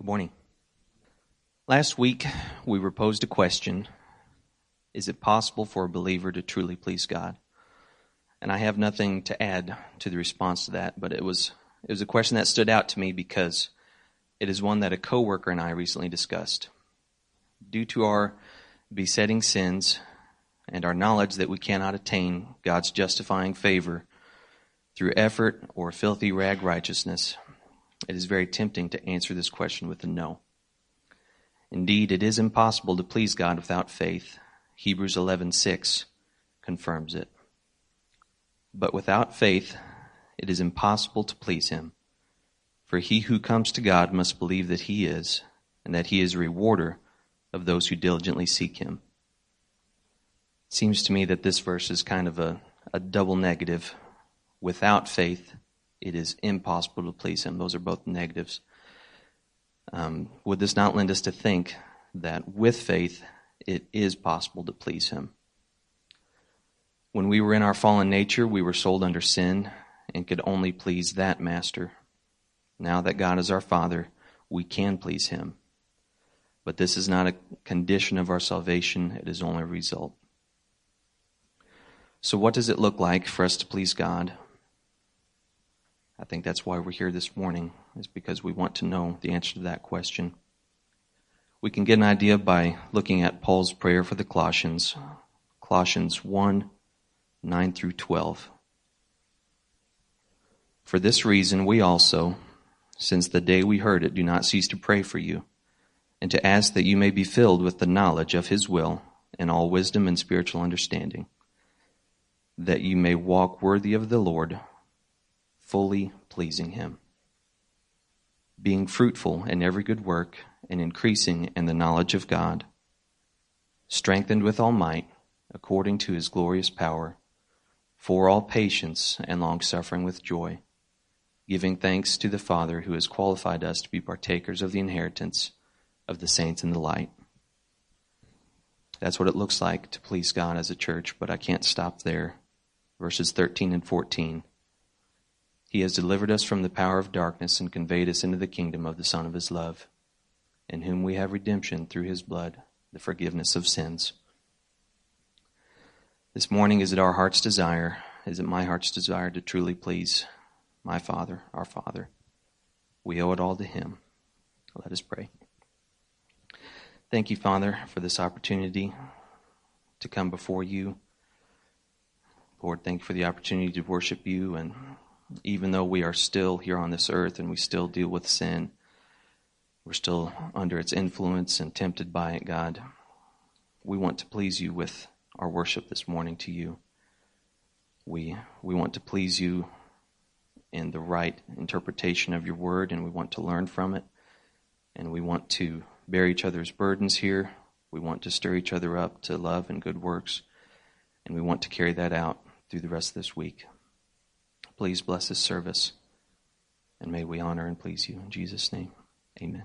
Good morning. Last week, we were posed a question, is it possible for a believer to truly please God? And I have nothing to add to the response to that, but it was a question that stood out to me because it is one that a coworker and I recently discussed. Due to our besetting sins and our knowledge that we cannot attain God's justifying favor through effort or filthy rag righteousness, it is very tempting to answer this question with a no. Indeed, it is impossible to please God without faith. Hebrews 11:6 confirms it. But without faith, it is impossible to please Him. For he who comes to God must believe that He is, and that He is a rewarder of those who diligently seek Him. It seems to me that this verse is kind of a double negative. Without faith, it is impossible to please Him. Those are both negatives. Would this not lend us to think that with faith, it is possible to please Him? When we were in our fallen nature, we were sold under sin and could only please that master. Now that God is our Father, we can please Him. But this is not a condition of our salvation. It is only a result. So what does it look like for us to please God? I think that's why we're here this morning, is because we want to know the answer to that question. We can get an idea by looking at Paul's prayer for the Colossians, Colossians 1, 9 through 12. For this reason, we also, since the day we heard it, do not cease to pray for you, and to ask that you may be filled with the knowledge of His will and all wisdom and spiritual understanding, that you may walk worthy of the Lord, fully pleasing Him, being fruitful in every good work and increasing in the knowledge of God, strengthened with all might, according to His glorious power, for all patience and long-suffering with joy, giving thanks to the Father who has qualified us to be partakers of the inheritance of the saints in the light. That's what it looks like to please God as a church, but I can't stop there. Verses 13 and 14. He has delivered us from the power of darkness and conveyed us into the kingdom of the Son of His love, in whom we have redemption through His blood, the forgiveness of sins. This morning, is it our heart's desire? Is it my heart's desire to truly please my Father, our Father? We owe it all to Him. Let us pray. Thank you, Father, for this opportunity to come before You. Lord, thank You for the opportunity to worship You. And even though we are still here on this earth and we still deal with sin, we're still under its influence and tempted by it, God. We want to please You with our worship this morning to You. We want to please You in the right interpretation of Your word, and we want to learn from it. And we want to bear each other's burdens here. We want to stir each other up to love and good works, and we want to carry that out through the rest of this week. Please bless this service, and may we honor and please You. In Jesus' name, amen.